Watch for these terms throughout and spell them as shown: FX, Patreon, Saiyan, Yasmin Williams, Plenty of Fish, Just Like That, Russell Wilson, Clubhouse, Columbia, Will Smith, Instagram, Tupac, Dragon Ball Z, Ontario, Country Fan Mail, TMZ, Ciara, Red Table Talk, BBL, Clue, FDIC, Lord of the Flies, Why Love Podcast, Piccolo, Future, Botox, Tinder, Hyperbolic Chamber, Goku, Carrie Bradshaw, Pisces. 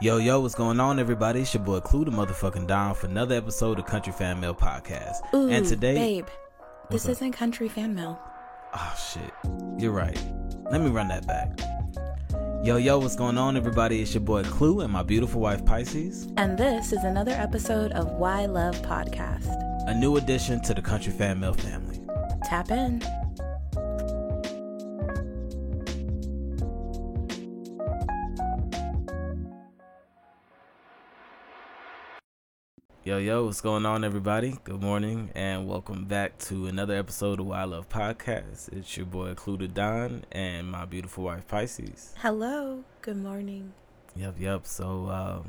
Yo, yo, what's going on, everybody? It's your boy Clue, the motherfucking Don, for another episode of Country Fan Mail Podcast. Ooh, and today, babe, this isn't Country Fan Mail. Oh, shit. You're right. Let me run that back. Yo, yo, what's going on, everybody? It's your boy Clue and my beautiful wife, Pisces. And this is another episode of Why Love Podcast, a new addition to the Country Fan Mail family. Tap in. Yo, yo, what's going on, everybody? Good morning, and welcome back to another episode of Why Love Podcast. It's your boy, Clue the Don, and my beautiful wife, Pisces. Hello. Good morning. Yep. So,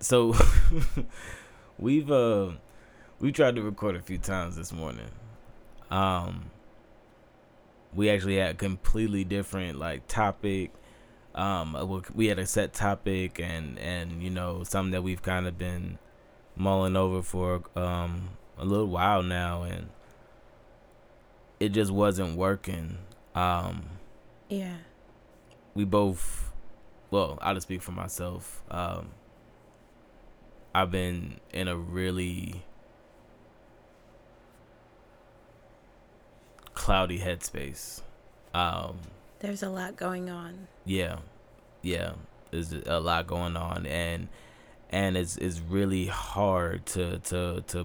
so we've tried to record a few times this morning. We actually had a completely different, topic. We had a set topic and you know, something that we've kind of been mulling over for a little while now, and it just wasn't working. We both, I'll just speak for myself. I've been in a really cloudy headspace. There's a lot going on. Yeah. There's a lot going on, and it's really hard to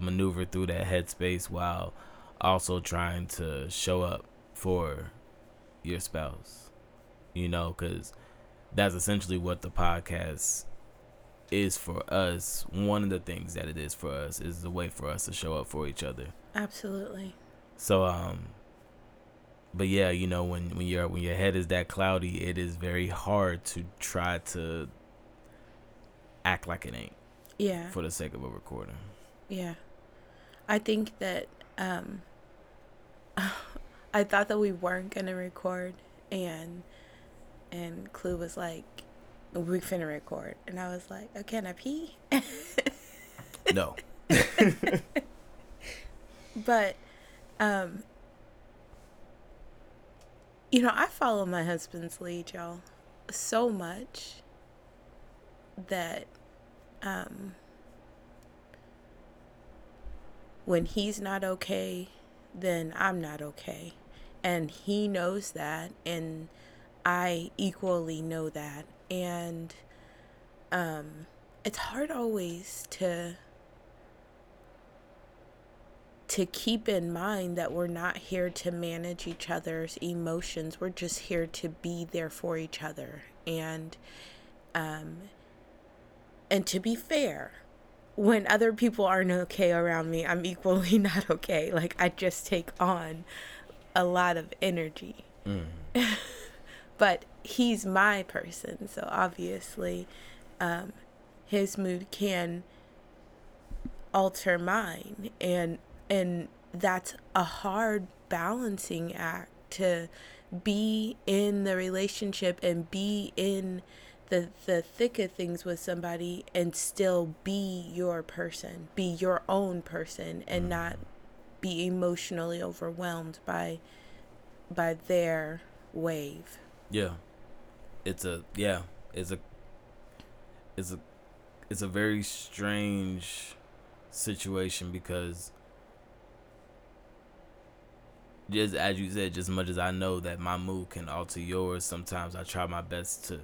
maneuver through that headspace while also trying to show up for your spouse. You know, because that's essentially what the podcast is for us. One of the things that it is for us is the way for us to show up for each other. Absolutely. So, but yeah, you know, when your head is that cloudy, it is very hard to try to act like it ain't. Yeah. For the sake of a recording. Yeah. I think that I thought that we weren't gonna record, and Clue was like, "We finna record," and I was like, "Oh, can I pee?" No. But you know, I follow my husband's lead, y'all, so much that when he's not okay, then I'm not okay. And he knows that, and I equally know that. And it's hard always to keep in mind that we're not here to manage each other's emotions. We're just here to be there for each other. And to be fair, when other people aren't okay around me, I'm equally not okay. Like, I just take on a lot of energy. Mm. But he's my person, so obviously his mood can alter mine, and that's a hard balancing act, to be in the relationship and be in the thick of things with somebody and still be your person, be your own person, and not be emotionally overwhelmed by their wave. Yeah. It's a very strange situation, because just as you said, just as much as I know that my mood can alter yours, sometimes I try my best to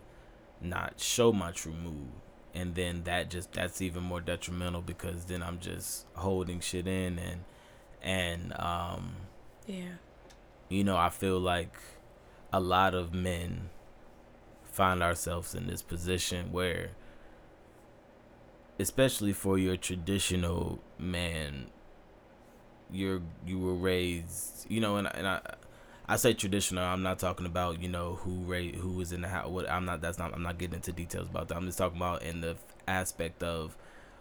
not show my true mood, and then that's even more detrimental, because then I'm just holding shit in, and yeah, you know, I feel like a lot of men find ourselves in this position where, especially for your traditional man, you were raised, you know, and I say traditional. I'm not talking about, you know, who was in the house. I'm not getting into details about that. I'm just talking about in the aspect of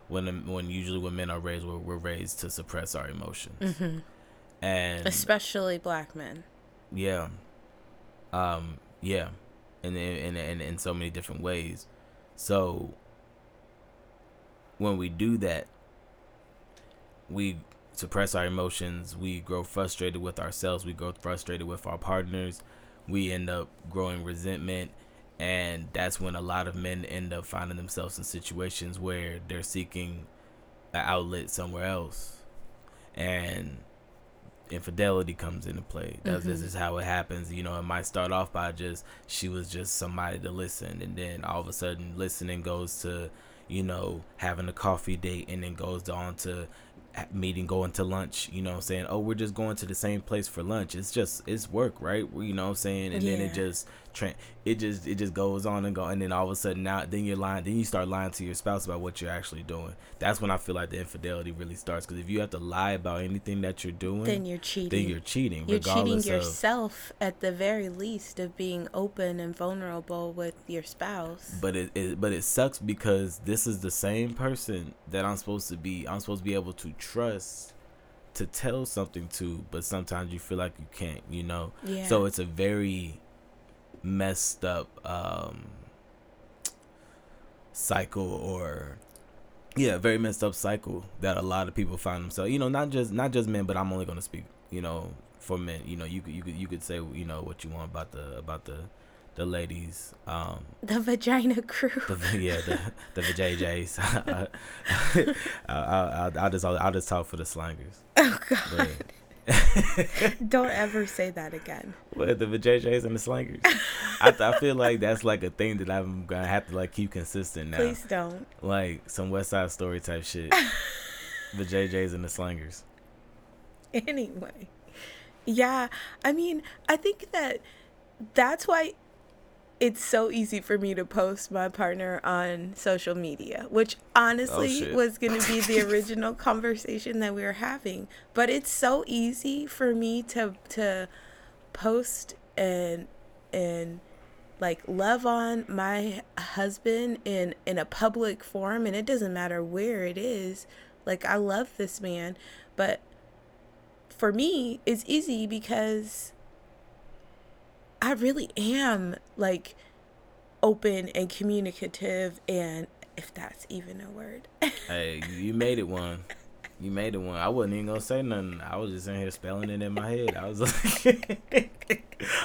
when usually when men are raised, we're raised to suppress our emotions, mm-hmm. and especially black men. Yeah, yeah, in so many different ways. So when we do that, we suppress our emotions, we grow frustrated with ourselves, we grow frustrated with our partners, we end up growing resentment, And that's when a lot of men end up finding themselves in situations where they're seeking an outlet somewhere else. And infidelity comes into play. That's, this is how it happens. You know, it might start off by just, she was just somebody to listen. And then all of a sudden listening goes to, you know, having a coffee date, and then goes on to meeting, going to lunch, you know what I'm saying? Oh, we're just going to the same place for lunch. It's just, it's work, right? You know what I'm saying? And then it just goes on and go. And then all of a sudden now, then you're lying. Then you start lying to your spouse about what you're actually doing. That's when I feel like the infidelity really starts. Because if you have to lie about anything that you're doing, then you're cheating. You're cheating yourself at the very least of being open and vulnerable with your spouse. But it sucks because this is the same person that I'm supposed to be able to trust to tell something to, but sometimes you feel like you can't, you know? Yeah. So it's a very messed up cycle, or very messed up cycle that a lot of people find themselves, you know, not just men, but I'm only going to speak, you know, for men. You know, you could say, you know, what you want about the ladies, the vagina crew, the vajayjays. I'll just talk for the slangers. Oh God. Don't ever say that again. Well, the vajayjays and the slangers. I feel like that's like a thing that I'm gonna have to like keep consistent now. Please don't. Like some West Side Story type shit. Vajayjays and the slangers. Anyway, yeah, I mean, I think that's why it's so easy for me to post my partner on social media, which honestly was going to be the original conversation that we were having. But it's so easy for me to post and like love on my husband in a public forum, and it doesn't matter where it is. Like, I love this man, but for me, it's easy because I really am like open and communicative, and if that's even a word. Hey, you made it one. I wasn't even gonna say nothing. I was just in here spelling it in my head. I was like,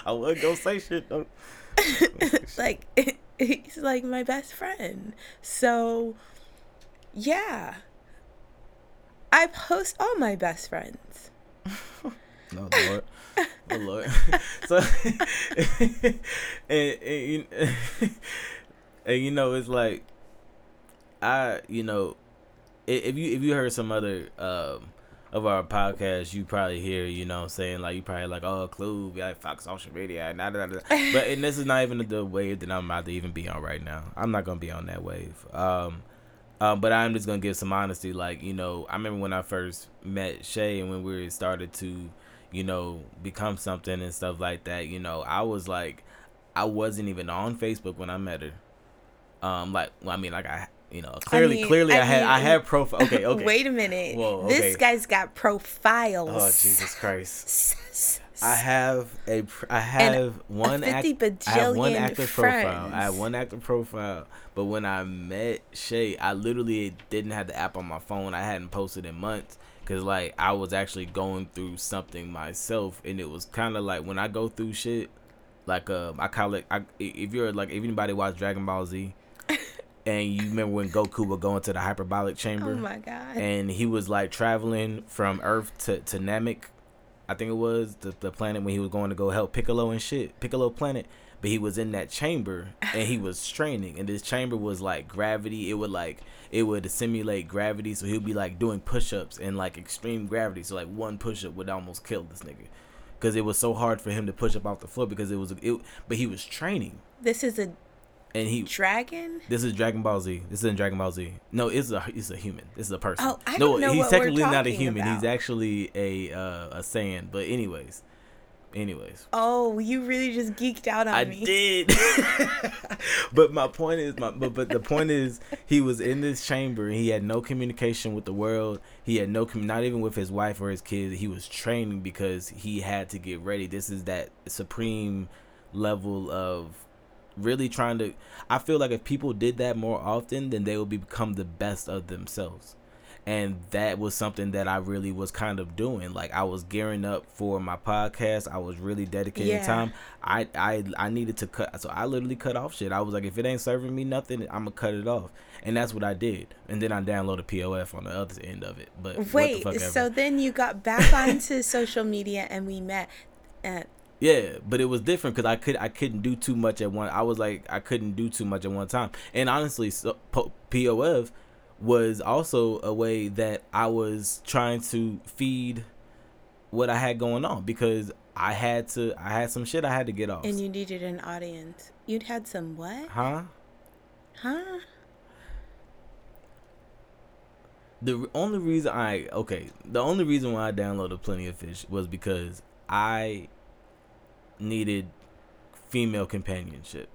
I wasn't gonna say shit though. Like, he's like my best friend. So yeah, I post all my best friends. Oh Lord, oh Lord. So, and you know, it's like, I, you know, if you heard some other of our podcasts, you probably hear, you know what I'm saying, like, you probably like, oh, Clue, like, fuck social media, and this is not even the wave that I'm about to even be on right now. I'm not gonna be on that wave. But I'm just gonna give some honesty. Like, you know, I remember when I first met Shay and when we started to, you know, become something and stuff like that. You know, I was like, I wasn't even on Facebook when I met her. I had profile. Okay. Wait a minute. Whoa, okay. This guy's got profiles. Oh Jesus Christ! I have one active profile. But when I met Shay, I literally didn't have the app on my phone. I hadn't posted in months because, like, I was actually going through something myself, and it was kind of like when I go through shit, like if anybody watched Dragon Ball Z. And you remember when Goku would go into the Hyperbolic Chamber? Oh, my God. And he was, like, traveling from Earth to Namek, I think it was, the planet when he was going to go help Piccolo and shit. Piccolo planet. But he was in that chamber, and he was training. And this chamber was, like, gravity. It would simulate gravity. So he would be, like, doing push-ups and, like, extreme gravity. So, like, one push-up would almost kill this nigga. Because it was so hard for him to push up off the floor because but he was training. This is a... And he dragon. This is Dragon Ball Z. This isn't Dragon Ball Z. No, it's a human. This is a person. Oh, I don't know. He's technically not a human. About. He's actually a Saiyan. But anyways. Oh, you really just geeked out on me. I did. But my point is, he was in this chamber and he had no communication with the world. He had not even with his wife or his kids. He was training because he had to get ready. This is that supreme level of. Really trying to, I feel like if people did that more often, then they would become the best of themselves. And that was something that I really was kind of doing. Like, I was gearing up for my podcast. I was really dedicating time. I needed to cut. So I literally cut off shit. I was like, if it ain't serving me nothing, I'm going to cut it off. And that's what I did. And then I downloaded POF on the other end of it. But wait, so then you got back onto social media and we met. Yeah, but it was different because I couldn't do too much at one. I was like, I couldn't do too much at one time. And honestly, so, POF was also a way that I was trying to feed what I had going on, because I had some shit I had to get off. And you needed an audience. You'd had some what? Huh? The only reason why I downloaded Plenty of Fish was because I needed female companionship.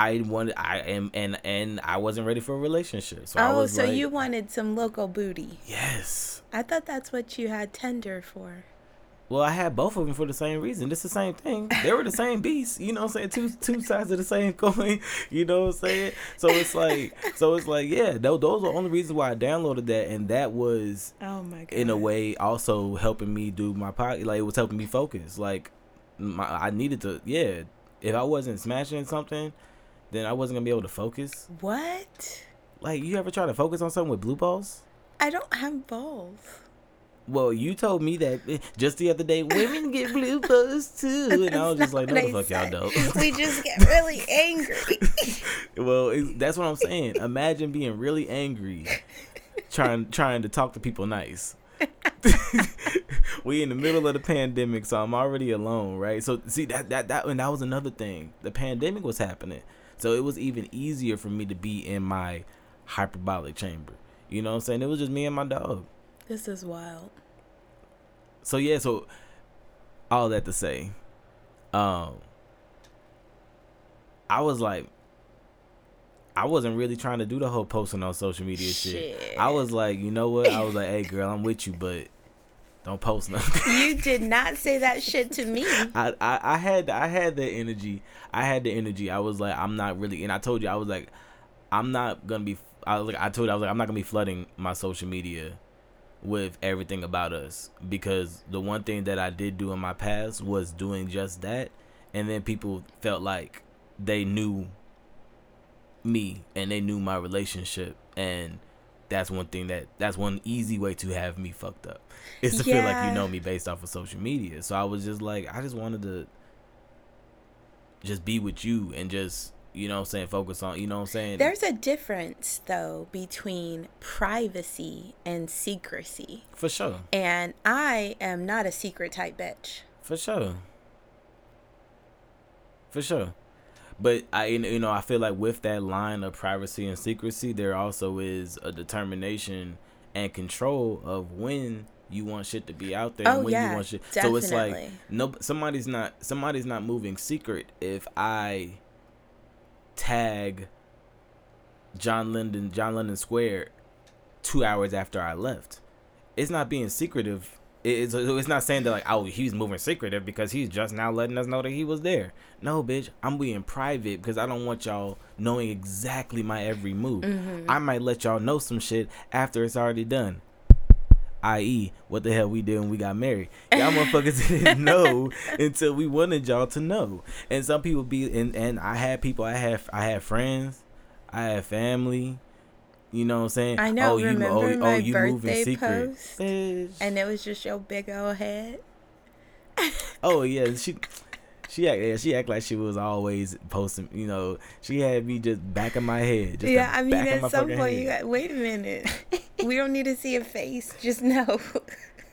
I wasn't ready for a relationship. So you wanted some local booty. Yes. I thought that's what you had Tinder for. Well, I had both of them for the same reason. It's the same thing. They were the same beast. You know what I'm saying? Two sides of the same coin. You know what I'm saying? So it's like, yeah, those are the only reasons why I downloaded that. And that was, oh my God, in a way also helping me do my podcast. Like, it was helping me focus. Like, I needed to, yeah. If I wasn't smashing something, then I wasn't going to be able to focus. What? Like, you ever try to focus on something with blue balls? I don't have balls. Well, you told me that just the other day, women get blue balls too. And I was just like, no, the fuck y'all don't. We just get really angry. Well, that's what I'm saying. Imagine being really angry, trying to talk to people nice. We in the middle of the pandemic, so I'm already alone, right? So, see, that and that was another thing. The pandemic was happening. So it was even easier for me to be in my hyperbolic chamber. You know what I'm saying? It was just me and my dog. This is wild. So, yeah, so all that to say, I was like, I wasn't really trying to do the whole posting on social media shit. I was like, you know what? I was like, hey, girl, I'm with you, but don't post nothing. You did not say that shit to me. I had the energy. I was like, I'm not really, and I told you, I was like, I'm not gonna be. I was like, I'm not gonna be flooding my social media with everything about us, because the one thing that I did do in my past was doing just that, and then people felt like they knew me and they knew my relationship, and that's one easy way to have me fucked up is to feel like you know me based off of social media. So I was just like, I just wanted to just be with you and just, you know what I'm saying, focus on, you know what I'm saying? There's a difference though between privacy and secrecy. For sure. And I am not a secret type bitch. For sure. But I feel like with that line of privacy and secrecy, there also is a determination and control of when you want shit to be out there. Oh, and when you want shit. Definitely. So it's like, no, somebody's not moving secret if I tag John London Square 2 hours after I left. It's not being secretive. It's not saying that, like, oh, he's moving secretive because he's just now letting us know that he was there. No, bitch, I'm being private because I don't want y'all knowing exactly my every move. Mm-hmm. I might let y'all know some shit after it's already done, i.e. what the hell we did when we got married. Y'all motherfuckers didn't know until we wanted y'all to know. And some people I had friends, I had family. You know what I'm saying? I know. Remember my birthday post? Bitch. And it was just your big old head. Oh, yeah. She act like she was always posting. You know, she had me just back of my head. Just yeah, I mean, at some point, you got, wait a minute. We don't need to see a face. Just know.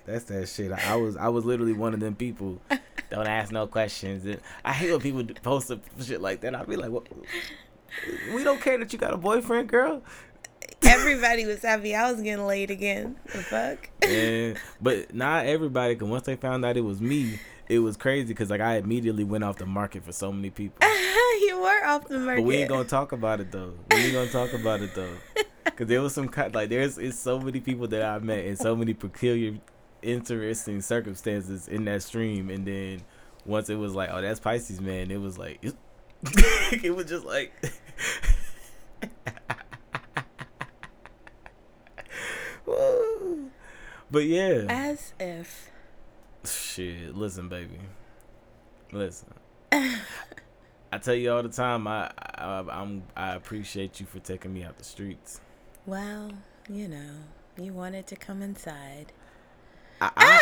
That's that shit. I was literally one of them people. Don't ask no questions. And I hate when people post shit like that. I'd be like, what? We don't care that you got a boyfriend, girl. Everybody was happy I was getting laid again. The fuck? Yeah, but not everybody. Cause once they found out it was me, it was crazy. Cause like I immediately went off the market for so many people. You were off the market. But we ain't gonna talk about it though. Cause there was some like it's so many people that I met in so many peculiar, interesting circumstances in that stream. And then once it was like, oh, that's Pisces, man. It was like, it was just like. But yeah. As if. Shit, listen, baby. Listen. I tell you all the time, I appreciate you for taking me out the streets. Well, you know, you wanted to come inside. I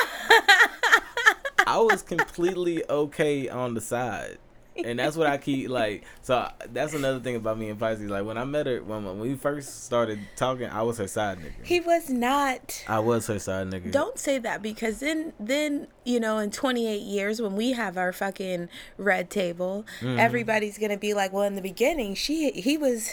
was completely okay on the side. And that's what I keep, like, so that's another thing about me and Pisces. Like, when I met her, when we first started talking, I was her side nigga. He was not. I was her side nigga. Don't say that, because then you know, in 28 years, when we have our fucking red table, mm-hmm. everybody's going to be like, well, in the beginning, he was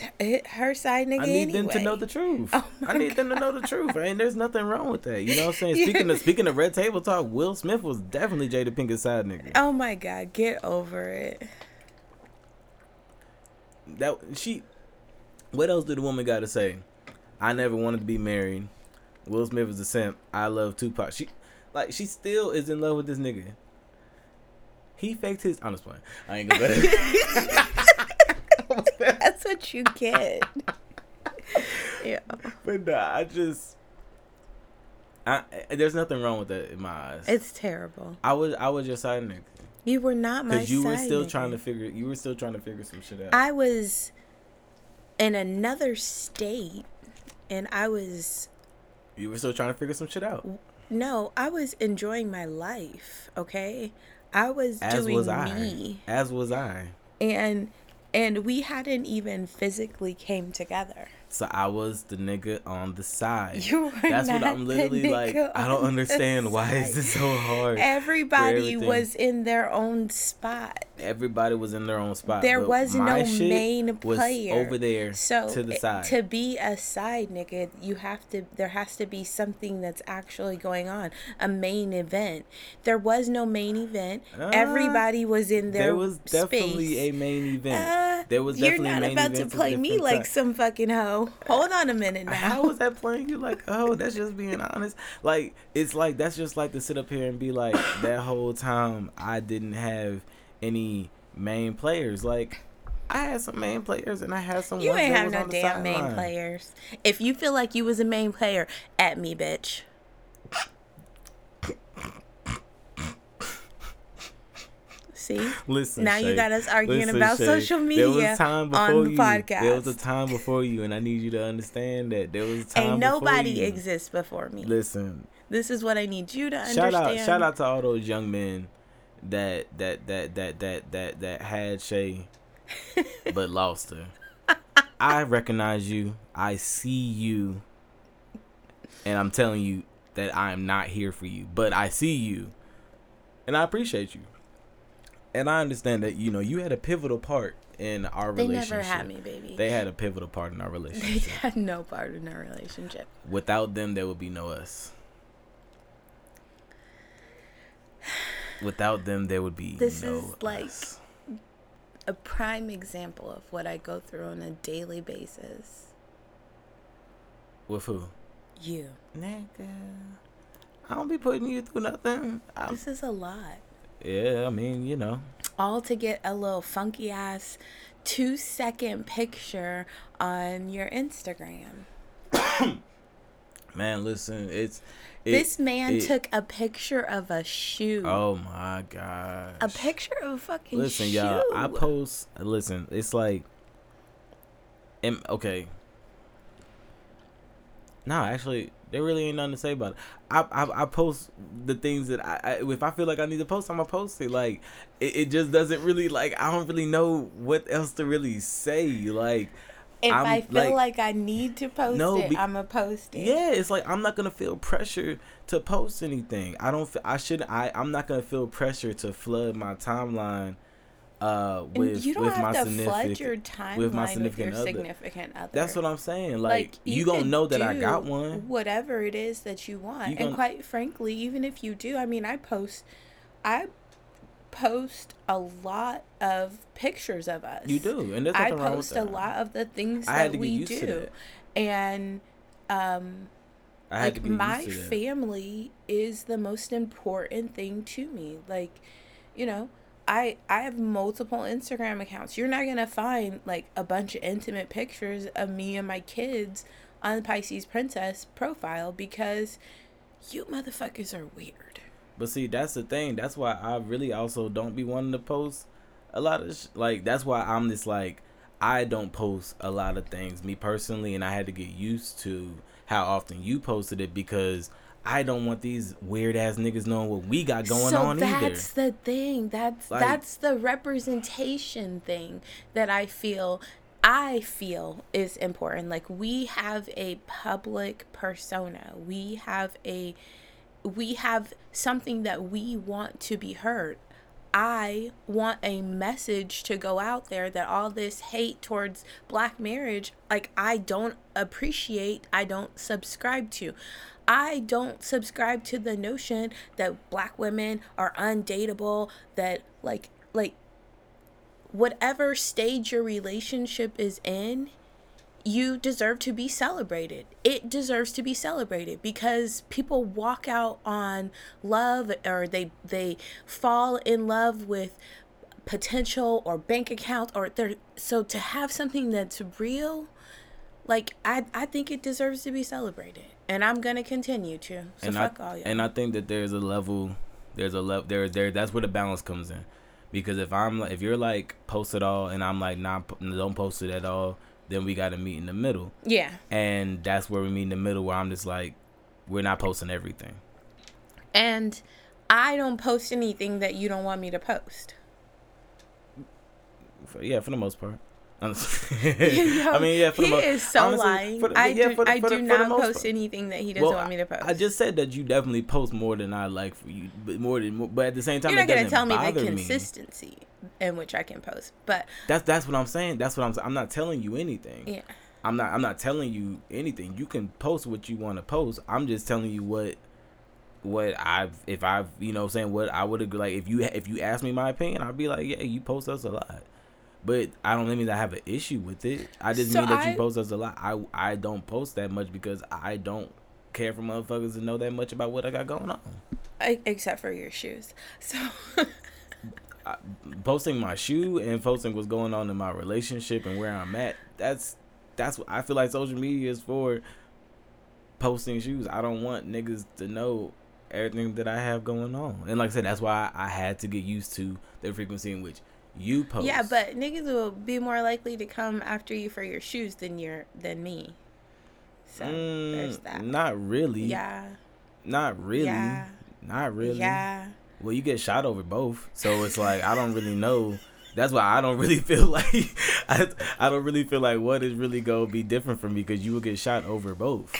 her side nigga anyway. I need them to know the truth. Oh I need God. Them to know the truth. I mean, there's nothing wrong with that. You know what I'm saying? Speaking of red table talk, Will Smith was definitely Jada Pinkett's side nigga. Oh, my God. Get over it. What else did the woman got to say? I never wanted to be married. Will Smith is a simp. I love Tupac. She still is in love with this nigga. He faked his. I'm just playing. I ain't gonna let it. That's what you get. Yeah. But nah, there's nothing wrong with that in my eyes. It's terrible. I was your side nigga. You were not my side nigga. Because you were still trying to figure some shit out. I was in another state, and I was. You were still trying to figure some shit out. No, I was enjoying my life, okay? I was doing me. As was I. And we hadn't even physically came together. So I was the nigga on the side. You were That's not what I'm literally like. I don't understand why is this so hard. Everybody was in their own spot. Everybody was in their own spot. There was no main player was over there. So to the side. To be a side nigga, there has to be something that's actually going on. A main event. There was no main event. Everybody was in their space. There was definitely a main event. There was definitely a main event. You're not about to play me like some fucking hoe. Hold on a minute now. How was that playing you? Like, oh, that's just being honest. Like, it's like, that's just like to sit up here and be like, that whole time I didn't have any main players. Like, I had some main players and I had some. You ain't have no damn main players. If you feel like you was a main player, at me, bitch. See? Listen, now Shay, you got us arguing about social media on the podcast. There was a time before you, and I need you to understand that there was a time. Ain't nobody before you. Exists before me. Listen, this is what I need you to understand. Shout out to all those young men that had Shay, but lost her. I recognize you. I see you, and I'm telling you that I am not here for you, but I see you, and I appreciate you. And I understand that, you know, you had a pivotal part in our relationship. They never had me, baby. They had a pivotal part in our relationship. They had no part in our relationship. Without them, there would be no us. Without them, there would be no us. This is like a prime example of what I go through on a daily basis. With who? You. Nigga. I don't be putting you through nothing. This is a lot. Yeah, I mean, you know. All to get a little funky ass 2-second picture on your Instagram. Man, listen, this man took a picture of a shoe. Oh my gosh. A picture of a fucking shoe. Listen, y'all, it's like, okay. No, actually, there really ain't nothing to say about it. I post the things that if I feel like I need to post, I'm going to post it. Like, it just doesn't really, like, I don't really know what else to really say. Like, if I feel like I need to post I'm going to post it. Yeah, it's like, I'm not going to feel pressure to post anything. I'm not going to feel pressure to flood my timeline. You don't have to flood your timeline with your significant other. That's what I'm saying. Like you don't know that I got one. Whatever it is that you want, and quite frankly, even if you do, I mean, I post a lot of pictures of us. You do, and there's nothing wrong with that. I post a lot of the things that we do, and like my family is the most important thing to me. Like, you know. I have multiple Instagram accounts. You're not going to find, like, a bunch of intimate pictures of me and my kids on the Pisces Princess profile because you motherfuckers are weird. But see, that's the thing. That's why I really also don't be wanting to post a lot of that's why I'm this I don't post a lot of things, me personally, and I had to get used to how often you posted it because I don't want these weird ass niggas knowing what we got going on either. So that's the thing. That's the representation thing that I feel is important. We have a public persona. We have something that we want to be heard. I want a message to go out there that all this hate towards black marriage, I don't appreciate, I don't subscribe to. I don't subscribe to the notion that black women are undateable, that whatever stage your relationship is in, you deserve to be celebrated. It deserves to be celebrated because people walk out on love, or they fall in love with potential or bank account, or so to have something that's real, I think it deserves to be celebrated, and I'm gonna continue to. So and fuck all y'all. And I think that there's a level, that's where the balance comes in, because if you're post it all and I'm nah, don't post it at all, then we got to meet in the middle. Yeah. And that's where we meet in the middle, where I'm just we're not posting everything. And I don't post anything that you don't want me to post. Yeah, for the most part. For the most part. He is so lying. I do not post anything that he doesn't want me to post. I just said that you definitely post more than I like for you, but at the same time, you're not going to tell me the consistency in which I can post. But that's what I'm saying. I'm not telling you anything. Yeah. I'm not telling you anything. You can post what you want to post. I'm just telling you what I would have, if you asked me my opinion, I'd be yeah, you post us a lot. But I don't mean that I have an issue with it. I just mean that you post us a lot. I don't post that much because I don't care for motherfuckers to know that much about what I got going on. Except for your shoes. So posting my shoe and posting what's going on in my relationship and where I'm at, that's what I feel like social media is for, posting shoes. I don't want niggas to know everything that I have going on. And like I said, that's why I had to get used to the frequency in which you post. Yeah, but niggas will be more likely to come after you for your shoes than me. So there's that. Not really. Yeah. Not really. Yeah. Not really. Yeah. Well, you get shot over both, so it's I don't really know. That's why I don't really feel I don't really feel what is really gonna be different for me, because you will get shot over both.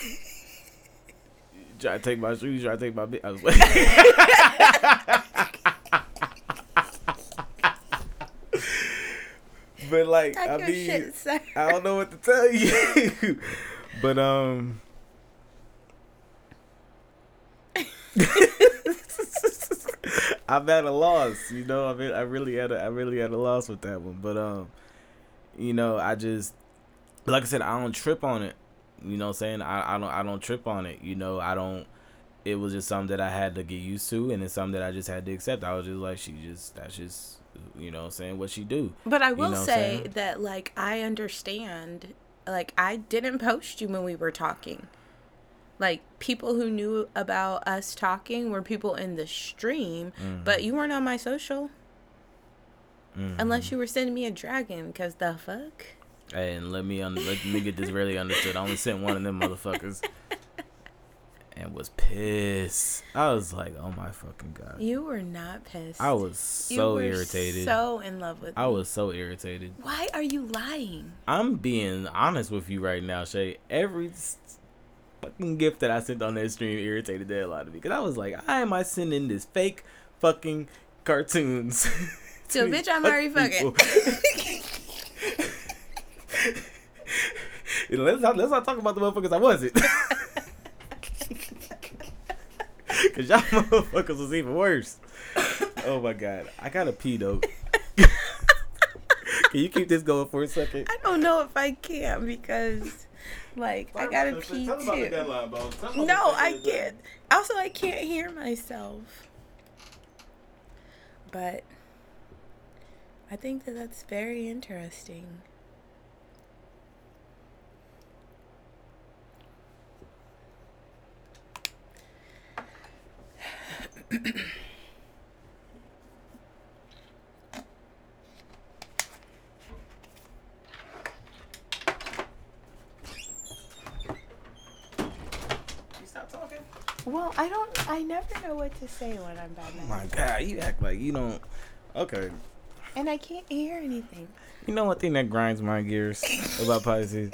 Try to take my shoes. Try to take my bitch. I was But I don't know what to tell you. But I'm at a loss, I really at a loss with that one. But I just, like I said, I don't trip on it. You know what I'm saying? I don't trip on it. It was just something that I had to get used to, and it's something that I just had to accept. I was just that's just, you know what I'm saying, what she do. But I will say that I understand, I didn't post you when we were talking. People who knew about us talking were people in the stream, mm-hmm. but you weren't on my social. Mm-hmm. Unless you were sending me a dragon, because the fuck? Hey, and let me get this really understood. I only sent one of them motherfuckers. And was pissed. I was oh my fucking God. You were not pissed. I was so irritated. So in love with me. I was so irritated. Why are you lying? I'm being honest with you right now, Shay. Every fucking gift that I sent on that stream irritated the hell out of me, because I was why am I sending this fake fucking cartoons? So bitch, I'm already fucking. Let's not talk about the motherfuckers I wasn't. Because y'all motherfuckers was even worse. Oh my God. I got to pee though. Can you keep this going for a second? I don't know if I can, because I got to pee too. About the deadline, bro. No, I can't. Also, I can't hear myself. But I think that's very interesting. Well, I never know what to say when I'm bad. Oh my God, you act like you don't. Okay. And I can't hear anything. You know one thing that grinds my gears about Pisces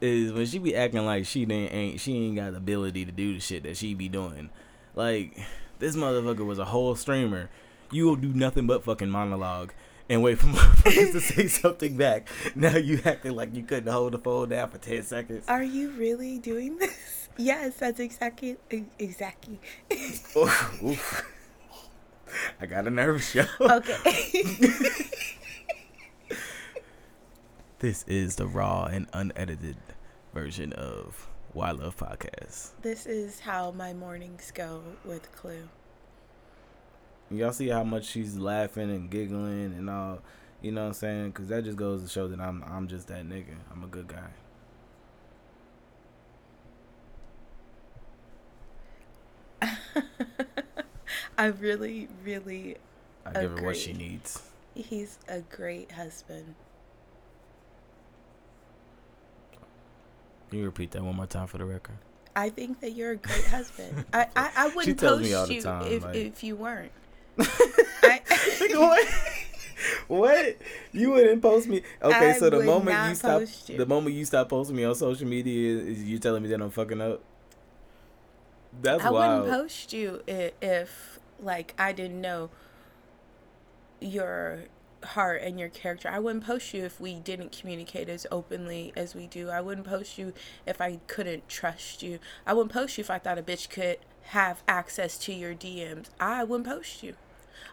is when she be acting like she ain't got the ability to do the shit that she be doing. Like, this motherfucker was a whole streamer. You will do nothing but fucking monologue and wait for motherfuckers to say something back. Now you acting like you couldn't hold the phone down for 10 seconds. Are you really doing this? Yes, that's exactly. Oof. I got a nervous, yo. Okay. This is the raw and unedited version of Why Love Podcast. This is how my mornings go with Clue. Y'all see how much she's laughing and giggling and all, you know what I'm saying? Because that just goes to show that I'm just that nigga. I'm a good guy. I really, really agree. Give her what she needs. He's a great husband. Can you repeat that one more time for the record? I think that you're a great husband. I wouldn't post you time, if you weren't. What? You wouldn't post me? Okay, so the moment you stop posting me on social media, is you telling me that I'm fucking up? That's wild. I wouldn't post you if like, I didn't know your heart and your character. I wouldn't post you if we didn't communicate as openly as we do. I wouldn't post you if I couldn't trust you. I wouldn't post you if I thought a bitch could have access to your DMs. I wouldn't post you.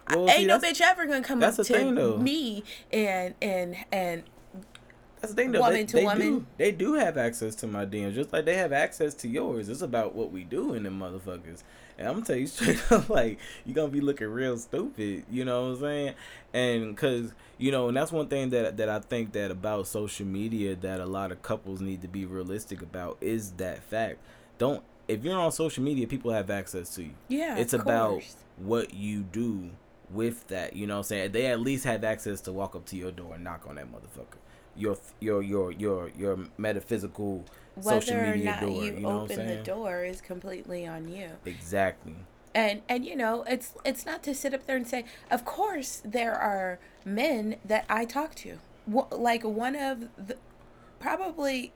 Well, ain't no bitch ever gonna come up to me and that's the thing, though. They do have access to my DMs, just like they have access to yours. It's about what we do in them motherfuckers. And I'm going to tell you straight up, like, you're going to be looking real stupid, you know what I'm saying? And because, you know, and that's one thing that I think that about social media that a lot of couples need to be realistic about is that fact. If you're on social media, people have access to you. Yeah, it's about what you do with that, you know what I'm saying? They at least have access to walk up to your door and knock on that motherfucker. Your metaphysical social media door. Whether or not you open the door is completely on you. Exactly. And you know, it's not to sit up there and say, of course there are men that I talk to. Like one of the probably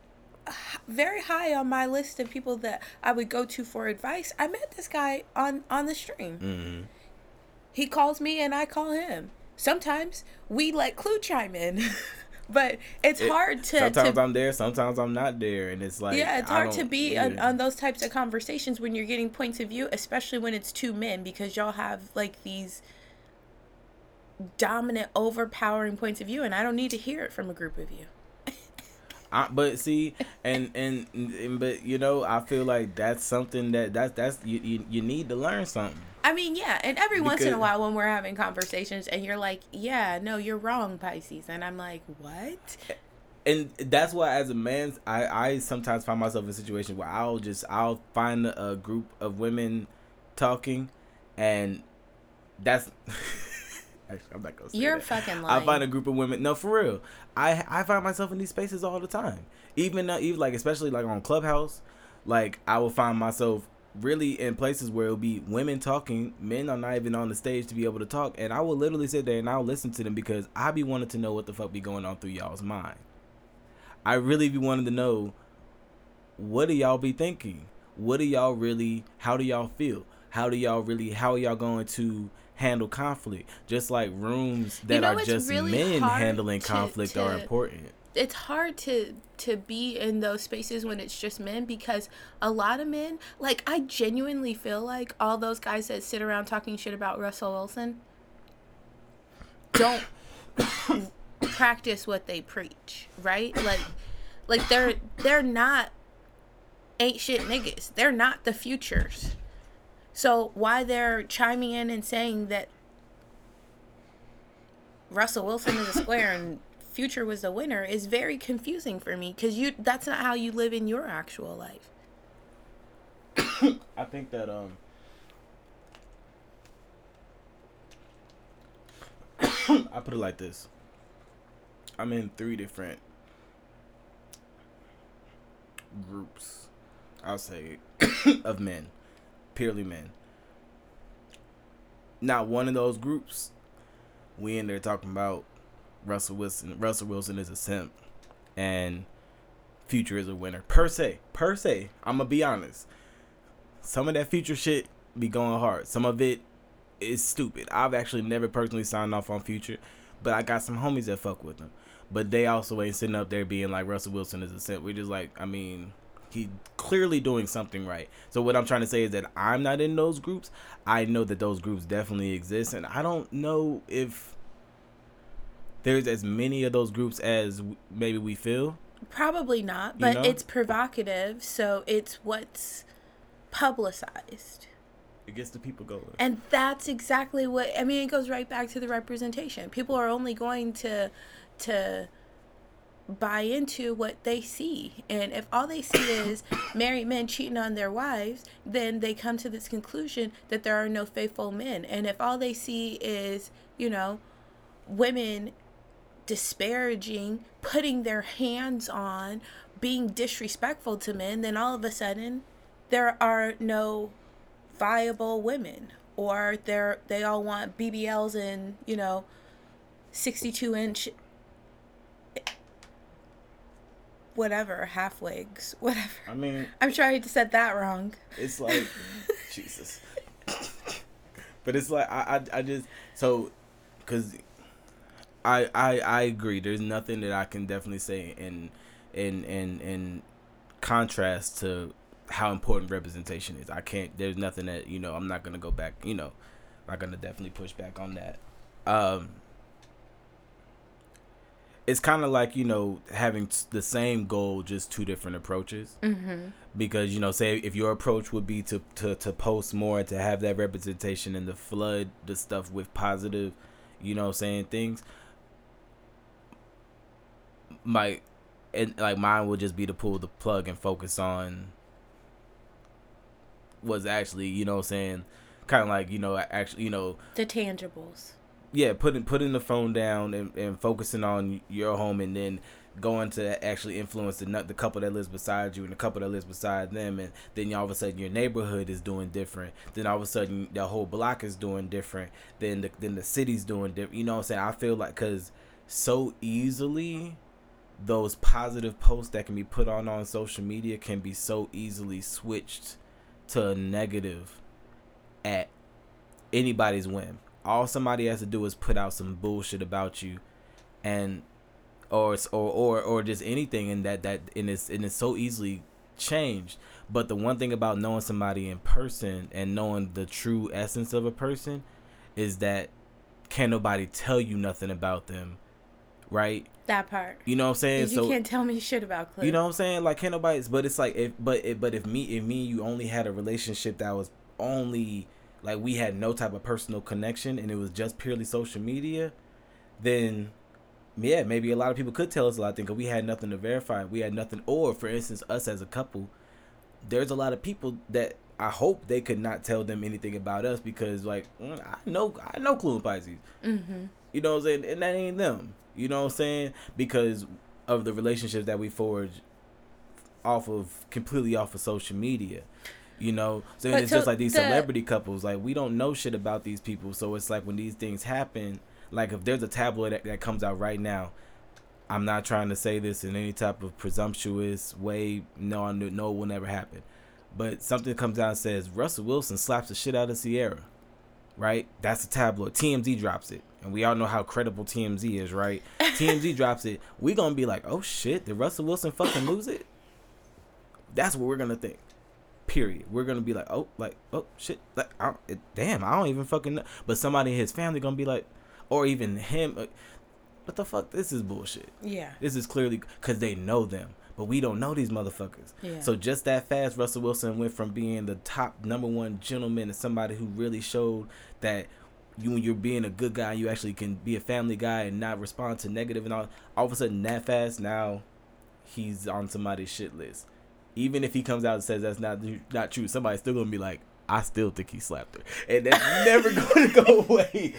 very high on my list of people that I would go to for advice. I met this guy on the stream. Mm-hmm. He calls me and I call him. Sometimes we let Clue chime in. But it's hard to... Sometimes I'm there, sometimes I'm not there, and it's like... Yeah, it's hard to be on those types of conversations when you're getting points of view, especially when it's two men, because y'all have, like, these dominant, overpowering points of view, and I don't need to hear it from a group of you. But see, but you know, I feel like that's something that's you need to learn something. I mean, yeah, and every once in a while when we're having conversations, and you're like, yeah, no, you're wrong, Pisces, and I'm like, what? And that's why, as a man, I sometimes find myself in situations where I'll find a group of women talking, and that's. Actually, I'm not gonna say you're that. Fucking lying. I find a group of women. No, for real. I find myself in these spaces all the time. Even like, especially like on Clubhouse, like I will find myself really in places where it'll be women talking. Men are not even on the stage to be able to talk, and I will literally sit there and I'll listen to them because I be wanting to know what the fuck be going on through y'all's mind. I really be wanting to know, what do y'all be thinking? What do y'all really? How do y'all feel? How are y'all going to handle conflict? Just like rooms that are just really men handling conflict are important. It's hard to be in those spaces when it's just men, because a lot of men, like, I genuinely feel like all those guys that sit around talking shit about Russell Wilson don't practice what they preach, right? Like they're not ancient niggas. They're not the Futures. So why they're chiming in and saying that Russell Wilson is a square and Future was a winner is very confusing for me, because that's not how you live in your actual life. I think that I put it like this. I'm in three different groups, I'll say, of men, purely men. Not one of those groups, we in there talking about Russell Wilson. Russell Wilson is a simp, and Future is a winner. Per se, I'm gonna be honest. Some of that Future shit be going hard. Some of it is stupid. I've actually never personally signed off on Future, but I got some homies that fuck with him. But they also ain't sitting up there being like Russell Wilson is a simp. We're just like, I mean, he clearly doing something right. So what I'm trying to say is that I'm not in those groups. I know that those groups definitely exist, and I don't know if there's as many of those groups as maybe we feel. Probably not, but you know? It's provocative, so it's what's publicized. It gets the people going. And that's exactly what, I mean, it goes right back to the representation. People are only going to buy into what they see. And if all they see is married men cheating on their wives, then they come to this conclusion that there are no faithful men. And if all they see is, you know, women disparaging, putting their hands on, being disrespectful to men, then all of a sudden there are no viable women, or they all want BBLs and, you know, 62-inch whatever, half wigs, whatever. I mean, I'm sure I said that wrong. It's like Jesus. But it's like I just, so because I agree. There's nothing that I can definitely say in contrast to how important representation is. I can't. There's nothing that, you know, I'm not gonna go back. You know, I'm not gonna definitely push back on that. It's kind of like, you know, having the same goal, just two different approaches. Mm-hmm. Because, you know, say if your approach would be to post more and to have that representation and to flood the stuff with positive, you know what I'm saying, things. Mine would just be to pull the plug and focus on what's actually, you know what I'm saying, kind of like, you know, actually, you know, the tangibles. Yeah, putting the phone down and focusing on your home, and then going to actually influence the couple that lives beside you and the couple that lives beside them, and then all of a sudden your neighborhood is doing different. Then all of a sudden the whole block is doing different. Then the city's doing different. You know what I'm saying? I feel like, because so easily those positive posts that can be put on social media can be so easily switched to a negative at anybody's whim. All somebody has to do is put out some bullshit about you, and or just anything, and that and it's so easily changed. But the one thing about knowing somebody in person and knowing the true essence of a person is that can't nobody tell you nothing about them, right? That part. You know what I'm saying? You can't tell me shit about Clue. You know what I'm saying? Like, can't nobody. But it's like, if me and you only had a relationship that was only, like, we had no type of personal connection and it was just purely social media, then, yeah, maybe a lot of people could tell us a lot of things because we had nothing to verify. We had nothing. Or, for instance, us as a couple, there's a lot of people that I hope they could not tell them anything about us because, like, I know Clue and Pisces. Mm-hmm. You know what I'm saying? And that ain't them. You know what I'm saying? Because of the relationships that we forge completely off of social media. You know, so but it's just like these celebrity couples, like, we don't know shit about these people. So it's like when these things happen, like if there's a tabloid that comes out right now, I'm not trying to say this in any type of presumptuous way. No, it will never happen. But something comes out and says Russell Wilson slaps the shit out of Ciara, right? That's a tabloid. TMZ drops it. And we all know how credible TMZ is, right? TMZ drops it. We going to be like, oh shit, did Russell Wilson fucking lose it? That's what we're going to think. Period. We're gonna be like, oh shit, like, I don't even fucking know. But somebody in his family gonna be like, or even him, like, what the fuck? This is bullshit. Yeah. This is clearly because they know them, but we don't know these motherfuckers. Yeah. So just that fast, Russell Wilson went from being the top #1 gentleman to somebody who really showed that when you're being a good guy, you actually can be a family guy and not respond to negative and all. All of a sudden, that fast, now he's on somebody's shit list. Even if he comes out and says that's not true, somebody's still going to be like, I still think he slapped her. And that's never going to go away.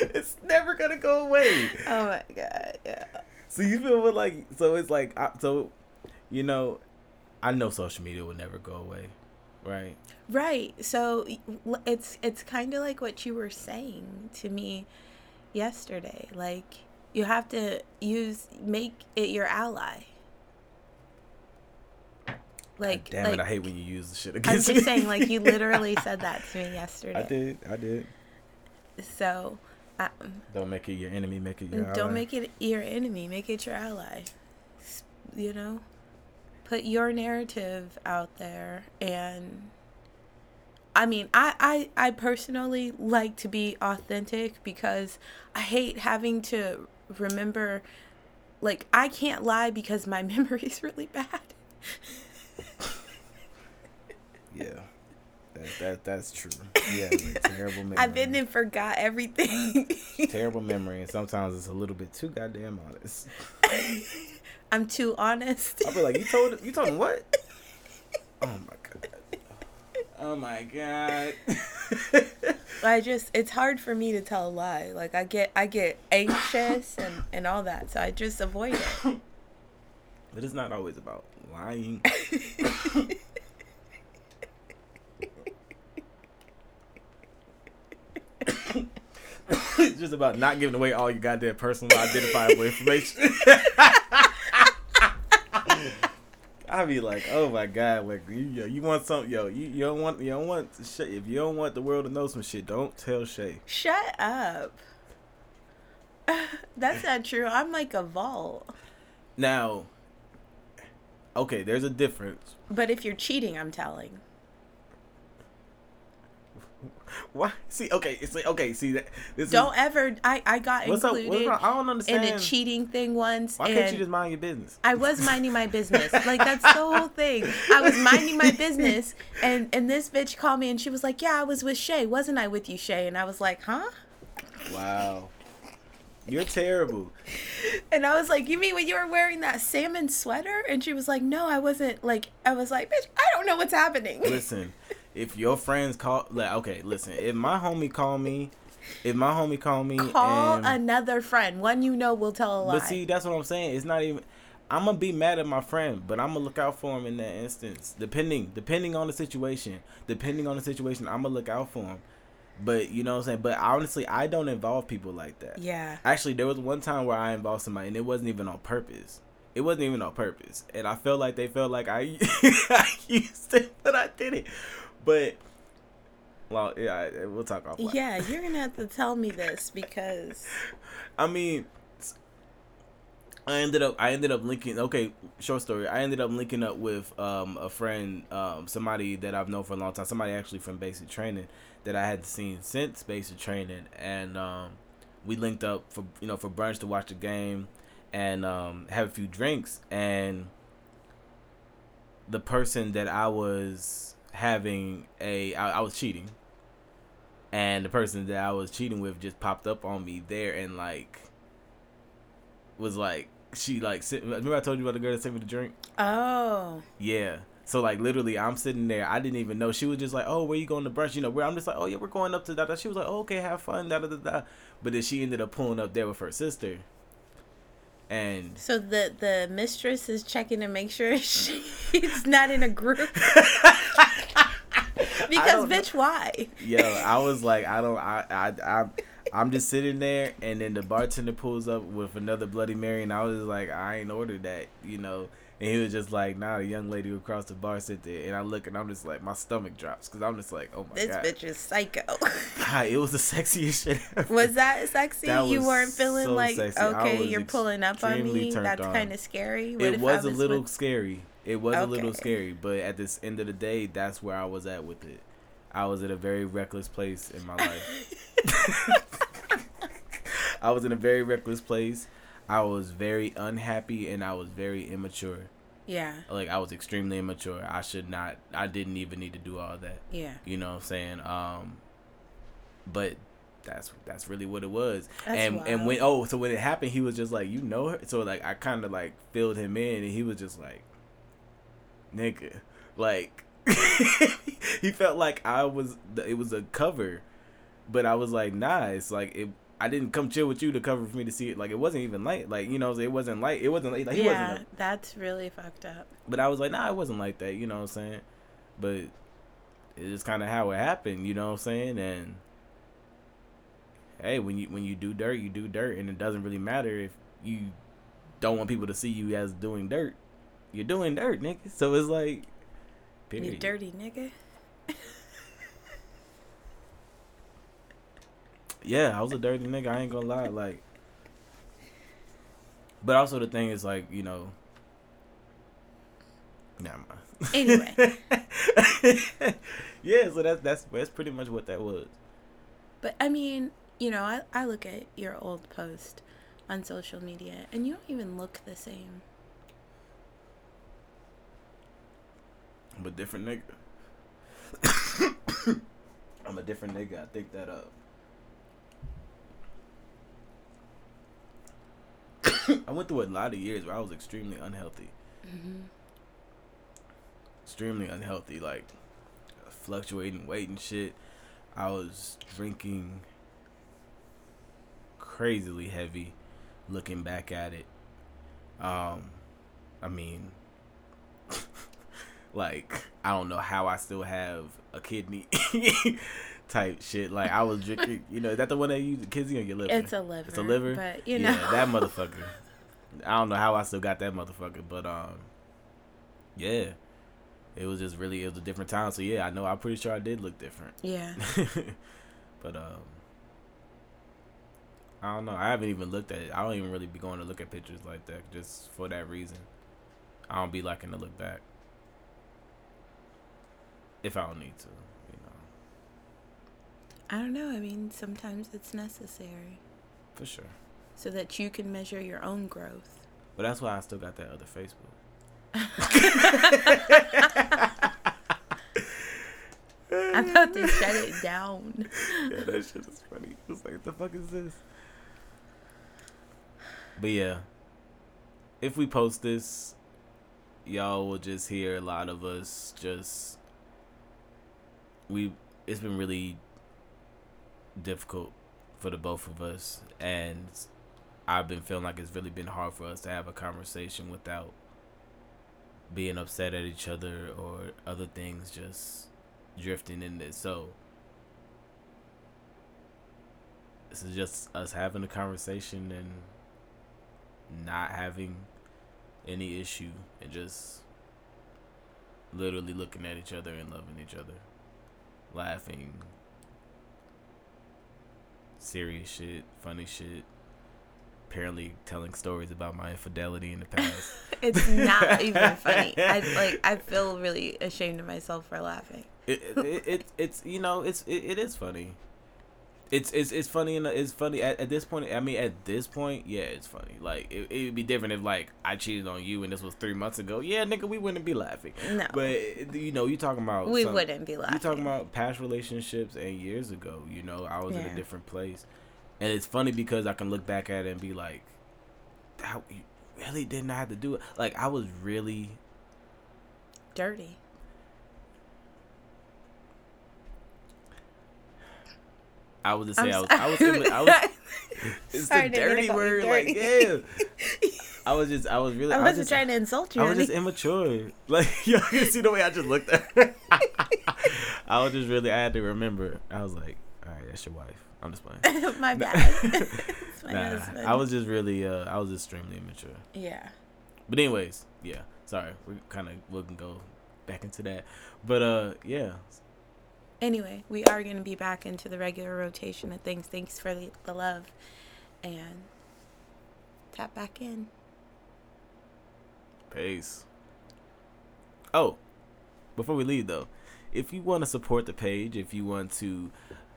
It's never gonna go away. Oh my god, yeah. So you feel what, like, so it's like, so, you know, I know social media will never go away, right? Right. So it's kind of like what you were saying to me yesterday. Like, you have to make it your ally. Like, damn, like, it! I hate when you use the shit against me. I'm just saying, like, you literally said that to me yesterday. I did. So, don't make it your enemy. Make it your ally. Don't make it your enemy. Make it your ally. You know, put your narrative out there, and I mean, I personally like to be authentic because I hate having to remember. Like, I can't lie because my memory's really bad. Yeah, that's true. Yeah, like, terrible memory. I've been and forgot everything. Terrible memory, and sometimes it's a little bit too goddamn honest. I'm too honest. I'll be like, you told him what? Oh my god. It's hard for me to tell a lie. Like, I get anxious and all that, so I just avoid it. But it's not always about lying. It's just about not giving away all your goddamn personal identifiable information. I be like, oh my god, like, you want something, you don't want shit. If you don't want the world to know some shit, don't tell Shay. Shut up. That's not true. I'm like a vault. Now, okay, there's a difference. But if you're cheating, I'm telling. Why? See, that this don't is, ever. I got what's included up? I don't understand. In a cheating thing once. Why can't you just mind your business? I was minding my business. Like, that's the whole thing. I was minding my business, and this bitch called me, and she was like, "Yeah, I was with Shay, wasn't I with you, Shay?" And I was like, "Huh?" Wow. You're terrible. And I was like, "You mean when you were wearing that salmon sweater?" And she was like, "No, I wasn't." Like, I was like, "Bitch, I don't know what's happening." Listen, if your friends call, like, okay, listen, if my homie call me, call and, another friend, one you know will tell a lie. But see, that's what I'm saying. It's not even. I'm gonna be mad at my friend, but I'm gonna look out for him in that instance. Depending on the situation, I'm gonna look out for him. But, you know what I'm saying? But honestly, I don't involve people like that. Yeah. Actually, there was one time where I involved somebody, and it wasn't even on purpose. And I felt like they felt like I, I used it, but I didn't. But, well, yeah, we'll talk offline. Yeah, you're going to have to tell me this because... I mean, I ended up linking... Okay, short story. I ended up linking up with a friend, somebody that I've known for a long time, somebody actually from basic training, that I had seen since basic training, and we linked up for brunch to watch the game and have a few drinks. And the person that I was having I was cheating, and the person that I was cheating with just popped up on me there and remember I told you about the girl that sent me the drink? Oh. Yeah. So, like, literally, I'm sitting there. I didn't even know. She was just like, "Oh, where you going to brunch?" You know, where I'm just like, "Oh, yeah, we're going up to that." She was like, "Oh, okay, have fun, da-da-da-da." But then she ended up pulling up there with her sister. And... So, the mistress is checking to make sure she's not in a group. Because, bitch, why? Yo, I was like, I'm just sitting there, and then the bartender pulls up with another Bloody Mary, and I was like, I ain't ordered that, you know. And he was just like, "Nah, the young lady across the bar sit there." And I look, and I'm just like, my stomach drops because I'm just like, "Oh my god, this bitch is psycho." God, it was the sexiest shit ever. Was that sexy? That you weren't feeling so like sexy. Okay, you're pulling up on me. That's kind of scary. It was a little scary, but at this end of the day, that's where I was at with it. I was at a very reckless place in my life. I was in a very reckless place. I was very unhappy, and I was very immature. Yeah. Like, I was extremely immature. I didn't even need to do all that. Yeah. You know what I'm saying? But that's really what it was. That's wild. And when it happened, he was just like, "You know her?" So, like, I kind of, like, filled him in, and he was just like, "Nigga." Like, he felt like it was a cover, but I was like, nah, it's like, it, I didn't come chill with you to cover for me to see it. Like, it wasn't even light. Like, you know, it wasn't light. It wasn't light. Like, he wasn't up. That's really fucked up. But I was like, nah, it wasn't like that. You know what I'm saying? But it's kind of how it happened. You know what I'm saying? And hey, when you do dirt, you do dirt. And it doesn't really matter if you don't want people to see you as doing dirt. You're doing dirt, nigga. So it's like, period. You dirty, nigga. Yeah, I was a dirty nigga. I ain't gonna lie. Like, but also the thing is, like, you know, never mind. Anyway. Yeah, so that's pretty much what that was. But I mean, you know, I look at your old post on social media, and you don't even look the same. I'm a different nigga. I'm a different nigga. I think that up. I went through a lot of years where I was extremely unhealthy. Mm-hmm. Extremely unhealthy, like fluctuating weight and shit. I was drinking crazily heavy, looking back at it. I mean, like, I don't know how I still have a kidney type shit. Like, I was drinking, you know, is that the one that you use the kidney on your liver? It's a liver. But, you know. Yeah, that motherfucker. I don't know how I still got that motherfucker, but, yeah. It was just really, it was a different time. So, yeah, I know, I'm pretty sure I did look different. Yeah. But, I don't know. I haven't even looked at it. I don't even really be going to look at pictures like that just for that reason. I don't be liking to look back. If I don't need to, you know. I don't know. I mean, sometimes it's necessary. For sure. So that you can measure your own growth. But that's why I still got that other Facebook. I thought they shut it down. Yeah, that shit is funny. It was like, what the fuck is this? But yeah, if we post this, y'all will just hear a lot of us just... It's been really difficult for the both of us, and I've been feeling like it's really been hard for us to have a conversation without being upset at each other or other things just drifting in there. So this is just us having a conversation and not having any issue and just literally looking at each other and loving each other. Laughing, serious shit, funny shit, apparently telling stories about my infidelity in the past. It's not even funny. I feel really ashamed of myself for laughing. It's you know, it is funny. It's funny, and it's funny at this point. I mean, at this point, yeah, it's funny. Like, it would be different if, like, I cheated on you and this was 3 months ago. Yeah, nigga, we wouldn't be laughing. No, but you know, you talking about wouldn't be laughing. You talking about past relationships and years ago. You know, I was in a different place, and it's funny because I can look back at it and be like, "That you really didn't have to do it." Like, I was really dirty. I would just say I was it's sorry, the dirty word, dirty. Like, yeah. I wasn't trying to insult you. I was just immature. Like, y'all can see the way I just looked at her. I was just really, I had to remember. I was like, all right, that's your wife. I'm just playing. My bad. My husband. I was just really, I was extremely immature. Yeah. But anyways, yeah, sorry. We can go back into that. But, yeah. Anyway, we are going to be back into the regular rotation of things. Thanks for the love. And tap back in. Peace. Oh, before we leave, though, if you want to support the page, if you want to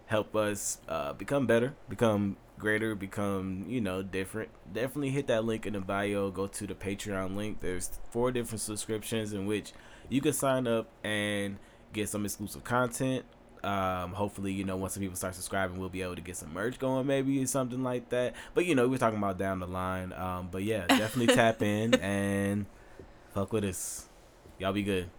help us become better, become greater, become, you know, different, definitely hit that link in the bio. Go to the Patreon link. There's 4 different subscriptions in which you can sign up and get some exclusive content. Hopefully, you know, once some people start subscribing, we'll be able to get some merch going, maybe, or something like that. But, you know, we're talking about down the line. But yeah, definitely tap in and fuck with us. Y'all be good.